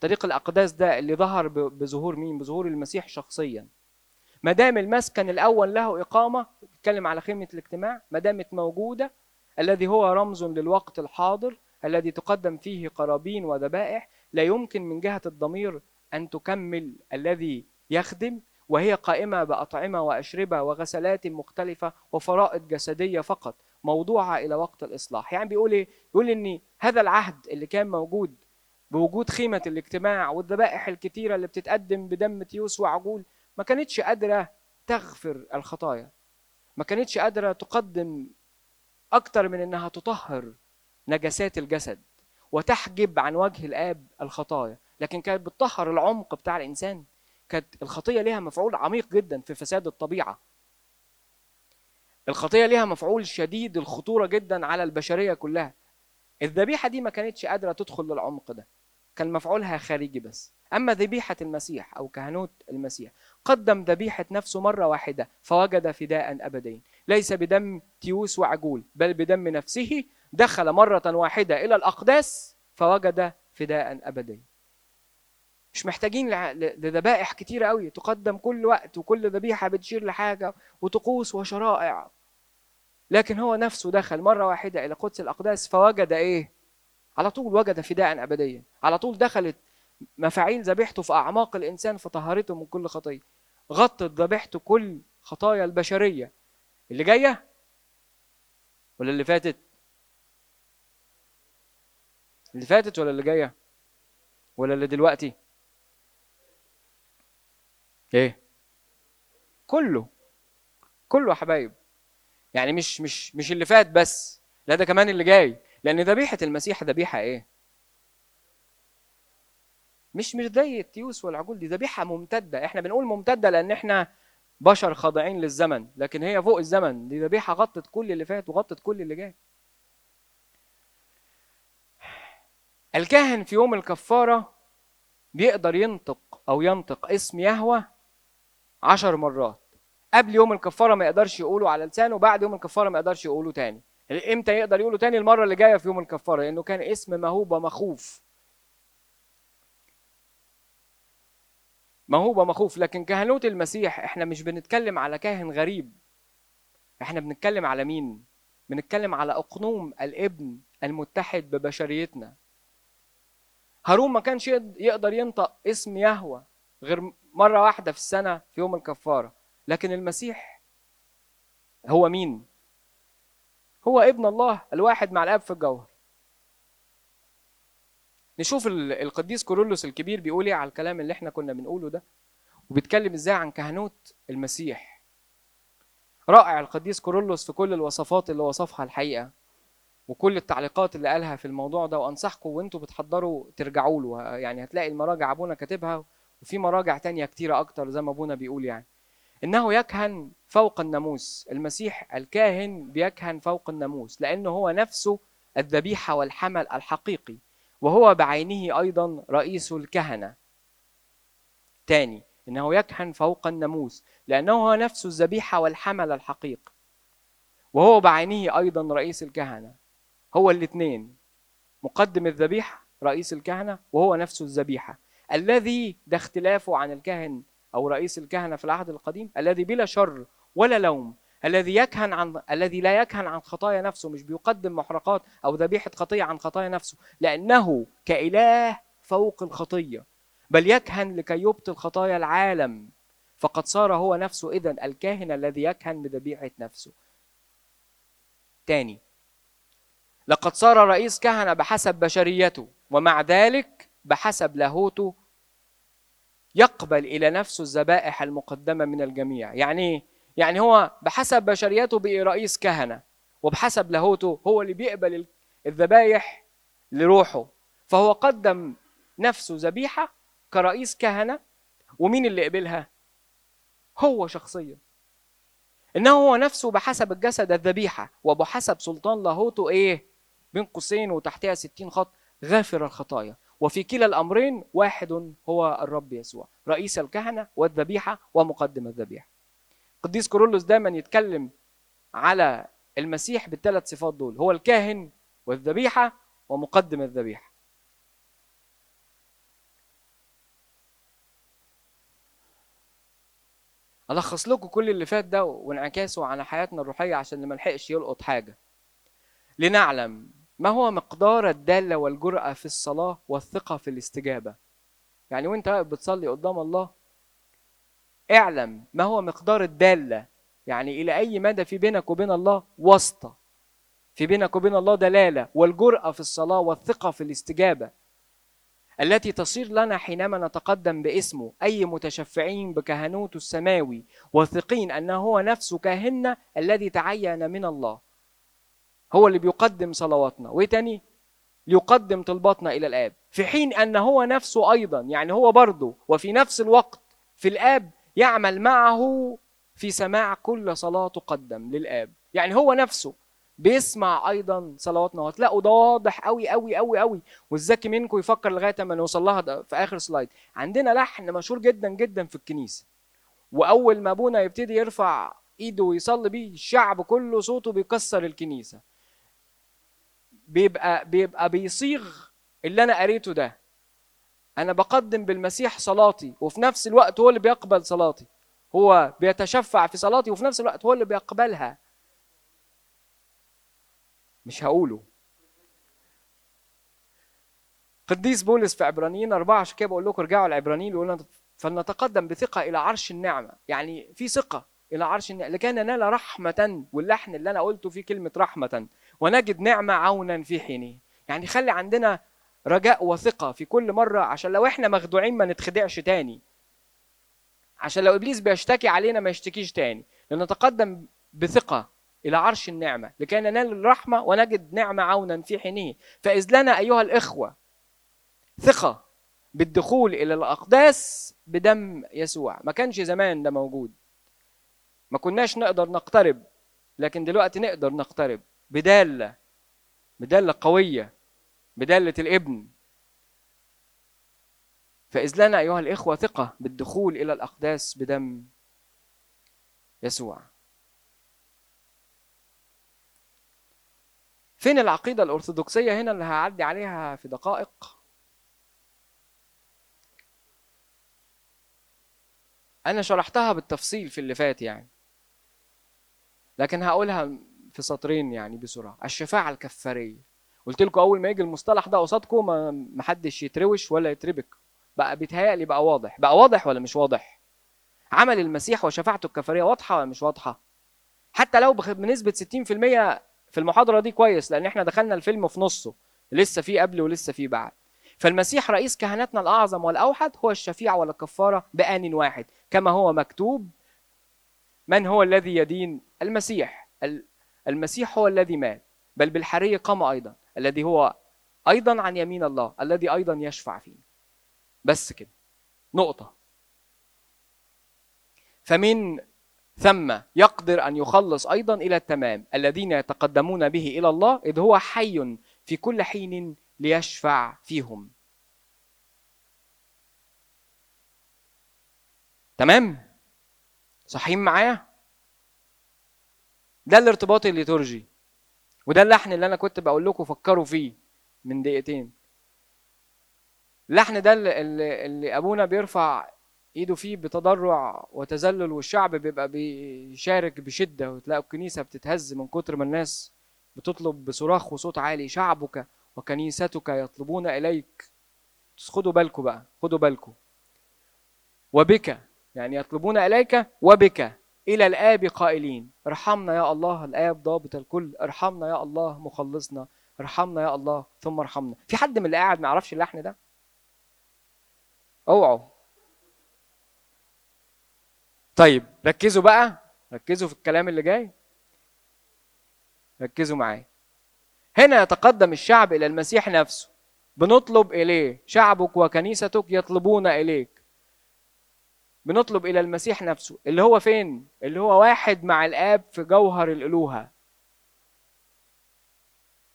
طريق الأقداس ده اللي ظهر بظهور مين؟ بظهور المسيح شخصياً. مدام المسكن الأول له إقامة، بيتكلم على خيمة الاجتماع، مدامت موجودة، الذي هو رمز للوقت الحاضر الذي تقدم فيه قرابين وذبائح لا يمكن من جهة الضمير أن تكمل الذي يخدم، وهي قائمة بأطعمة وأشربة وغسلات مختلفة وفرائض جسدية فقط موضوعة إلى وقت الإصلاح. يعني بيقول إيه؟ بيقول إن هذا العهد اللي كان موجود بوجود خيمة الاجتماع والذبائح الكتيرة اللي بتتقدم بدم تيوس وعجول ما كانتش قادرة تغفر الخطايا، ما كانتش قادرة تقدم أكتر من إنها تطهر نجاسات الجسد وتحجب عن وجه الآب الخطايا، لكن كانت بتطهر العمق بتاع الإنسان. كانت الخطية لها مفعول عميق جدا في فساد الطبيعة. الخطية لها مفعول شديد الخطورة جدا على البشرية كلها. الذبيحة دي ما كانتش قادرة تدخل للعمق ده، كان مفعولها خارجي بس. أما ذبيحة المسيح أو كهنوت المسيح قدم ذبيحة نفسه مرة واحدة فوجد فداء أبدين، ليس بدم تيوس وعجول بل بدم نفسه. دخل مرة واحدة إلى الأقداس فوجد فداء أبدين. مش محتاجين لذبائح كتيرة قوي تقدم كل وقت، وكل ذبيحة بتشير لحاجة وطقوس وشرائع، لكن هو نفسه دخل مرة واحدة إلى قدس الأقداس فوجد إيه؟ على طول وجد فداء أبديا. على طول دخلت مفاعيل ذبيحته في أعماق الإنسان فطهرته من كل خطية، غطت ذبيحته كل خطايا البشرية اللي جاية ولا اللي فاتت؟ اللي فاتت ولا اللي جاية ولا اللي دلوقتي؟ ايه؟ كله يا حبايب. يعني مش اللي فات بس، لا ده كمان اللي جاي، لان ذبيحه المسيح ذبيحه ايه؟ مش زي التيوس والعجول، دي ذبيحه ممتده. احنا بنقول ممتده لان احنا بشر خاضعين للزمن، لكن هي فوق الزمن، دي ذبيحه غطت كل اللي فات وغطت كل اللي جاي. الكاهن في يوم الكفاره بيقدر ينطق اسم يهوه 10 مرات. قبل يوم الكفاره ما يقدرش يقوله على لسانه، وبعد يوم الكفاره ما يقدرش يقوله تاني. امتى يقدر يقوله تاني؟ المره اللي جايه في يوم الكفاره، لانه كان اسم موهوبه مخوف. موهوبه مخوف. لكن كهنوت المسيح احنا مش بنتكلم على كاهن غريب، احنا بنتكلم على مين؟ بنتكلم على اقنوم الابن المتحد ببشريتنا. هارون ما كانش يقدر ينطق اسم يهوه غير مره واحده في السنه في يوم الكفاره، لكن المسيح هو مين؟ هو ابن الله الواحد مع الاب في الجوهر. نشوف القديس كيرلس الكبير بيقول ايه على الكلام اللي احنا كنا بنقوله ده، وبيتكلم ازاي عن كهنوت المسيح. رائع القديس كيرلس في كل الوصفات اللي وصفها الحقيقه، وكل التعليقات اللي قالها في الموضوع ده. وانصحكم وانتوا بتحضروا ترجعوا له، يعني هتلاقي المراجع ابونا كاتبها، وفي مراجع تانية كتيره اكتر زي ما ابونا بيقول. يعني انه يكهن فوق الناموس. المسيح الكاهن بيكهن فوق الناموس لانه هو نفسه الذبيحه والحمل الحقيقي، وهو بعينه ايضا رئيس الكهنه. تاني، انه يكهن فوق الناموس لانه هو نفسه الذبيحه والحمل الحقيقي، وهو بعينه ايضا رئيس الكهنه. هو الاثنين، مقدم الذبيحه، رئيس الكهنه، وهو نفسه الذبيحه. الذي ده اختلافه عن الكاهن او رئيس الكهنه في العهد القديم، الذي بلا شر ولا لوم، الذي لا يكهن عن خطايا نفسه، مش بيقدم محرقات او ذبيحه خطيه عن خطايا نفسه، لانه كاله فوق الخطيه، بل يكهن لكي يبطل خطايا العالم، فقد صار هو نفسه اذن الكاهن الذي يكهن بذبيحه نفسه. تاني، لقد صار رئيس كهنه بحسب بشريته، ومع ذلك بحسب لاهوته يقبل الى نفسه الذبائح المقدمه من الجميع. يعني هو بحسب بشريته بقى رئيس كهنه، وبحسب لاهوته هو اللي بيقبل الذبائح لروحه، فهو قدم نفسه ذبيحه كرئيس كهنه. ومين اللي قبلها؟ هو شخصيا، انه هو نفسه بحسب الجسد الذبيحه، وبحسب سلطان لاهوته ايه بين قوسين وتحتها 60 خط، غافر الخطايا. وفي كلا الامرين واحد هو الرب يسوع، رئيس الكهنه والذبيحه ومقدم الذبيحه. قديس كيرلس دايما يتكلم على المسيح بالثلاث صفات دول، هو الكاهن والذبيحه ومقدم الذبيحه. الخص لكم كل اللي فات ده وانعكاسه على حياتنا الروحيه عشان ما نلحقش يلقط حاجه. لنعلم ما هو مقدار الداله والجرأه في الصلاه والثقه في الاستجابه. يعني وانت بتصلي قدام الله اعلم ما هو مقدار الداله، يعني الى اي مدى في بينك وبين الله واسطه، في بينك وبين الله دلاله، والجرأه في الصلاه والثقه في الاستجابه التي تصير لنا حينما نتقدم باسمه، اي متشفعين بكهنوته السماوي، واثقين انه هو نفسه كاهننا الذي تعين من الله، هو اللي بيقدم صلواتنا. وايه تاني؟ ليقدم طلباتنا الى الاب، في حين ان هو نفسه ايضا، يعني هو برضه وفي نفس الوقت في الاب يعمل معه في سماع كل صلاة تقدم للآب. يعني هو نفسه بيسمع أيضا صلواتنا، وهتلاقوا ده واضح أوي أوي أوي أوي. والذكي منكم يفكر لغاية ما نوصل لها في آخر سلايد. عندنا لحن مشهور جدا جدا في الكنيسة، وأول ما أبونا يبتدي يرفع إيده ويصلي بيه الشعب كله صوته بيكسر الكنيسة، بيبقى بيصيغ اللي أنا قريته ده. أنا بقدم بالمسيح صلاتي، وفي نفس الوقت هو اللي بيقبل صلاتي، هو بيتشفع في صلاتي، وفي نفس الوقت هو اللي بيقبلها. مش هقوله. قديس بولس في عبرانيين 4 كده بقول لكم ارجعوا لعبرانيين، بيقول لنا فلنتقدم بثقة إلى عرش النعمة. يعني في ثقة إلى عرش النعمة لكي ننال رحمة، واللحن اللي أنا قلته فيه كلمة رحمة، ونجد نعمة عونا في حينه. يعني خلي عندنا رجاء وثقة في كل مرة، عشان لو احنا مخدوعين ما نتخدعش تاني، عشان لو إبليس بيشتكي علينا ما يشتكيش تاني. لنتقدم بثقة إلى عرش النعمة لكي ننال الرحمة ونجد نعمة عونا في حينه. فإذ لنا أيها الإخوة ثقة بالدخول إلى الأقداس بدم يسوع. ما كانش زمان ده موجود، ما كناش نقدر نقترب، لكن دلوقتي نقدر نقترب بدالة قوية، بدالة الابن. فإذ لنا أيها الإخوة ثقة بالدخول إلى الأقداس بدم يسوع. فين العقيدة الأرثوذكسية هنا اللي هعدي عليها في دقائق؟ أنا شرحتها بالتفصيل في اللي فات يعني، لكن هقولها في سطرين يعني بسرعة. الشفاعة الكفارية، قلت لكم أول ما يجي المصطلح ده قصادكم ما حدش يتروش ولا يتربك. بقى بيتهيألي بقى واضح ولا مش واضح؟ عمل المسيح وشفاعته الكفارية واضحة ولا مش واضحة؟ حتى لو بنسبة 60% في المحاضرة دي كويس، لأن احنا دخلنا الفيلم في نصه، لسه فيه قبل ولسه فيه بعد. فالمسيح رئيس كهنتنا الأعظم والأوحد، هو الشفيع والكفارة بآن واحد كما هو مكتوب. من هو الذي يدين؟ المسيح. المسيح هو الذي مات، بل بالحرية قام أيضا، الذي هو أيضا عن يمين الله، الذي أيضا يشفع فينا. بس كده نقطة. فمن ثم يقدر أن يخلص أيضا إلى التمام الذين يتقدمون به إلى الله، إذ هو حي في كل حين ليشفع فيهم. تمام؟ صحيح معايا؟ ده الارتباط الليتورجي، وده اللحن اللي أنا كنت بقول لكم فكروا فيه من دقيقتين. اللحن ده اللي أبونا بيرفع إيده فيه بتضرع وتذلل، والشعب بيبقى بيشارك بشدة، وتلاقي الكنيسة بتتهز من كتر ما الناس بتطلب بصراخ وصوت عالي: شعبك وكنيستك يطلبون إليك. خدوا بالكم بقى، خدوا بالكم. وبك، يعني يطلبون إليك وبك إلى الآب قائلين: ارحمنا يا الله الآب ضابط الكل، ارحمنا يا الله مخلصنا، ارحمنا يا الله ثم ارحمنا. في حد من اللي قاعد ما يعرفش اللحن ده؟ اوعوا. طيب ركزوا بقى، ركزوا في الكلام اللي جاي، ركزوا معايا. هنا يتقدم الشعب إلى المسيح نفسه، بنطلب إليه. شعبك وكنيستك يطلبون إليك، بنطلب إلى المسيح نفسه، اللي هو فين؟ اللي هو واحد مع الآب في جوهر الألوهة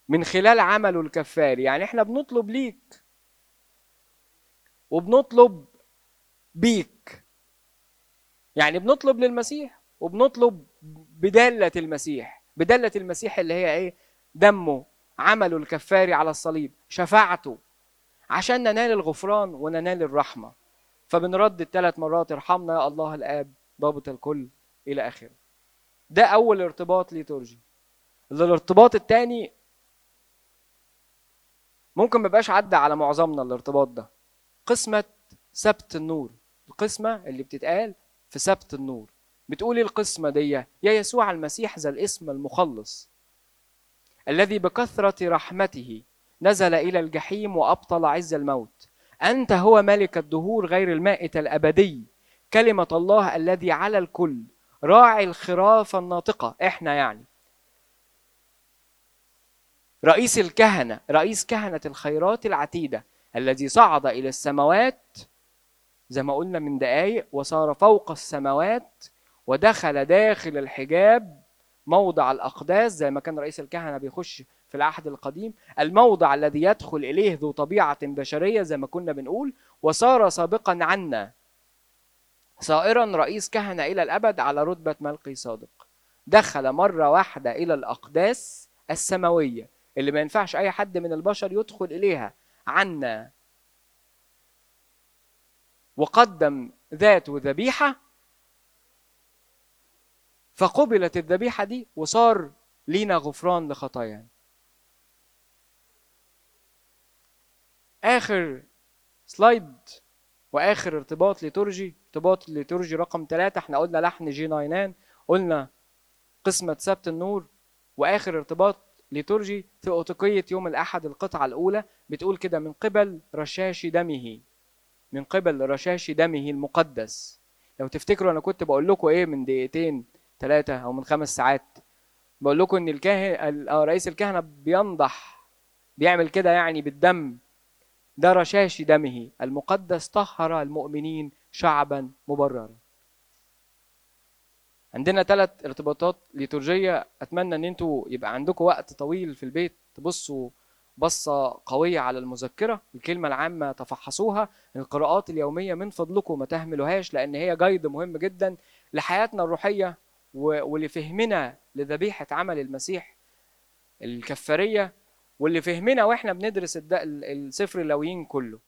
من خلال عمله الكفاري. يعني احنا بنطلب ليك وبنطلب بيك، يعني بنطلب للمسيح وبنطلب بدالة المسيح. بدالة المسيح اللي هي ايه؟ دمه، عمله الكفاري على الصليب، شفاعته، عشان ننال الغفران وننال الرحمة. فبنرد 3 مرات: ارحمنا يا الله الآب ضابط الكل، إلى آخره. ده أول ارتباط ليتورجي. الارتباط الثاني ممكن ما بقاش عدى على معظمنا الارتباط ده، قسمة سبت النور. القسمة اللي بتتقال في سبت النور، بتقول القسمة دي: يا يسوع المسيح ذا الاسم المخلص، الذي بكثرة رحمته نزل إلى الجحيم وأبطل عز الموت. أنت هو ملك الدهور غير المائت الأبدي، كلمة الله الذي على الكل، راعي الخراف الناطقة، إحنا يعني، رئيس الكهنة، رئيس كهنة الخيرات العتيدة، الذي صعد إلى السماوات، زي ما قلنا من دقايق، وصار فوق السماوات، ودخل داخل الحجاب موضع الأقداس، زي ما كان رئيس الكهنة بيخش في العهد القديم، الموضع الذي يدخل إليه ذو طبيعة بشرية، زي ما كنا بنقول، وصار سابقا عنا صائرا رئيس كهنة إلى الأبد على رتبة ملكي صادق. دخل مرة واحدة إلى الأقداس السماوية اللي ما ينفعش أي حد من البشر يدخل إليها عنا، وقدم ذات وذبيحة، فقبلت الذبيحة دي وصار لينا غفران لخطايانا. آخر سلايد وآخر ارتباط ليتورجي، ارتباط ليتورجي رقم 3. احنا قلنا لحن جي ناينان، قلنا قسمة سبت النور، وآخر ارتباط ليتورجي ثيوتوقية يوم الأحد القطعة الأولى، بتقول كده: من قبل رشاش دمه، من قبل رشاش دمه المقدس. لو تفتكروا أنا كنت بقول لكم إيه من دقيقتين 3 أو من 5 ساعات، بقول لكم إن رئيس الكهنة بينضح، بيعمل كده يعني بالدم ده رشاش دمه المقدس طهر المؤمنين شعبا مبررا. عندنا 3 ارتباطات ليتورجية، أتمنى أن أنتوا يبقى عندكم وقت طويل في البيت تبصوا بصة قوية على المذكرة، الكلمة العامة تفحصوها، القراءات اليومية من فضلكم ما تهملوهاش، لأن هي جايد مهم جدا لحياتنا الروحية ولفهمنا لذبيحة عمل المسيح الكفارية، واللي فهمنا واحنا بندرس السفر اللاويين كله.